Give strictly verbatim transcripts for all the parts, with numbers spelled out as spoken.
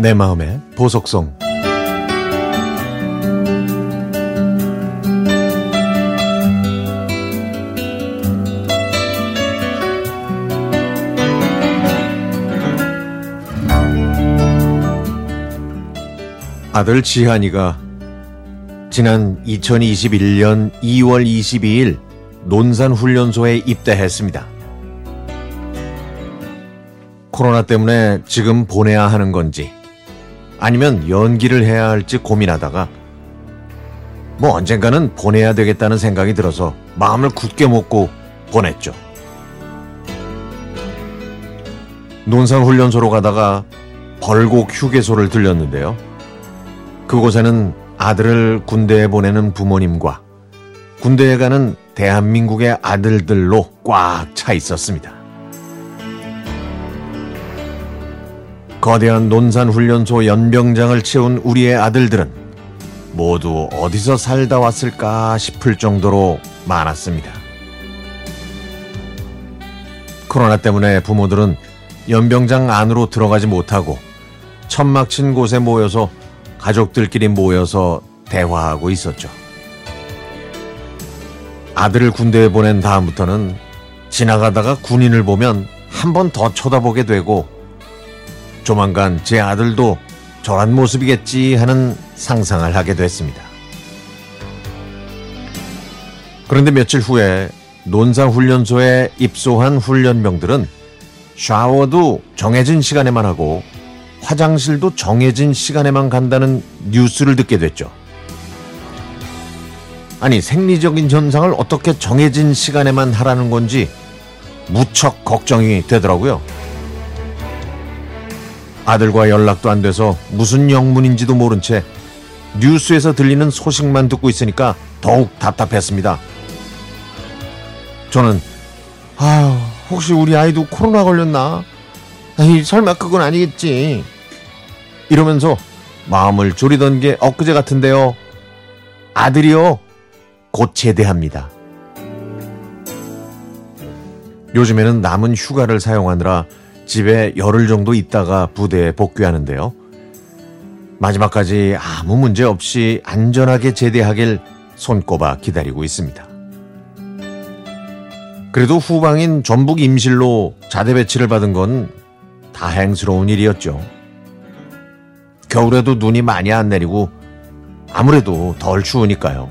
내 마음의 보석송. 아들 지한이가 지난 이천이십일 년 이월 이십이일 논산훈련소에 입대했습니다. 코로나 때문에 지금 보내야 하는 건지 아니면 연기를 해야 할지 고민하다가 뭐 언젠가는 보내야 되겠다는 생각이 들어서 마음을 굳게 먹고 보냈죠. 논산훈련소로 가다가 벌곡 휴게소를 들렸는데요. 그곳에는 아들을 군대에 보내는 부모님과 군대에 가는 대한민국의 아들들로 꽉 차 있었습니다. 거대한 논산훈련소 연병장을 채운 우리의 아들들은 모두 어디서 살다 왔을까 싶을 정도로 많았습니다. 코로나 때문에 부모들은 연병장 안으로 들어가지 못하고 천막 친 곳에 모여서 가족들끼리 모여서 대화하고 있었죠. 아들을 군대에 보낸 다음부터는 지나가다가 군인을 보면 한 번 더 쳐다보게 되고 조만간 제 아들도 저런 모습이겠지 하는 상상을 하게 됐습니다. 그런데 며칠 후에 논산훈련소에 입소한 훈련병들은 샤워도 정해진 시간에만 하고 화장실도 정해진 시간에만 간다는 뉴스를 듣게 됐죠. 아니, 생리적인 현상을 어떻게 정해진 시간에만 하라는 건지 무척 걱정이 되더라고요. 아들과 연락도 안 돼서 무슨 영문인지도 모른 채 뉴스에서 들리는 소식만 듣고 있으니까 더욱 답답했습니다. 저는 아유, 혹시 우리 아이도 코로나 걸렸나? 아니, 설마 그건 아니겠지? 이러면서 마음을 졸이던 게 엊그제 같은데요. 아들이요, 곧 제대합니다. 요즘에는 남은 휴가를 사용하느라 집에 열흘 정도 있다가 부대에 복귀하는데요. 마지막까지 아무 문제 없이 안전하게 제대하길 손꼽아 기다리고 있습니다. 그래도 후방인 전북 임실로 자대 배치를 받은 건 다행스러운 일이었죠. 겨울에도 눈이 많이 안 내리고 아무래도 덜 추우니까요.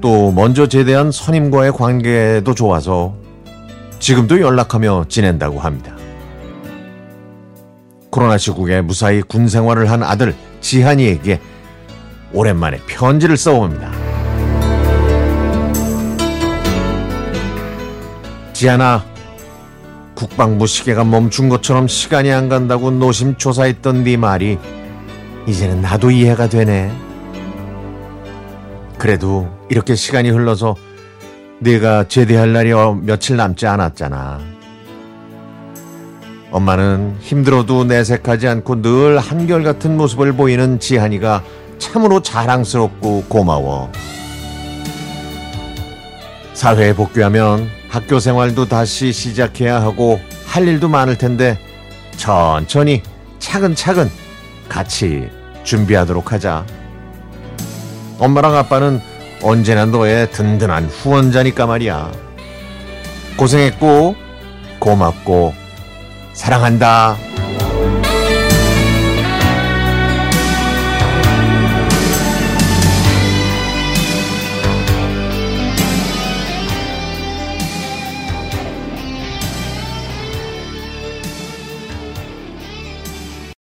또 먼저 제대한 선임과의 관계도 좋아서 지금도 연락하며 지낸다고 합니다. 코로나 시국에 무사히 군 생활을 한 아들 지한이에게 오랜만에 편지를 써봅니다. 지한아, 국방부 시계가 멈춘 것처럼 시간이 안 간다고 노심초사했던 네 말이 이제는 나도 이해가 되네. 그래도 이렇게 시간이 흘러서 네가 제대할 날이 며칠 남지 않았잖아. 엄마는 힘들어도 내색하지 않고 늘 한결같은 모습을 보이는 지한이가 참으로 자랑스럽고 고마워. 사회에 복귀하면 학교 생활도 다시 시작해야 하고 할 일도 많을 텐데 천천히 차근차근 같이 준비하도록 하자. 엄마랑 아빠는 언제나 너의 든든한 후원자니까 말이야. 고생했고 고맙고 사랑한다.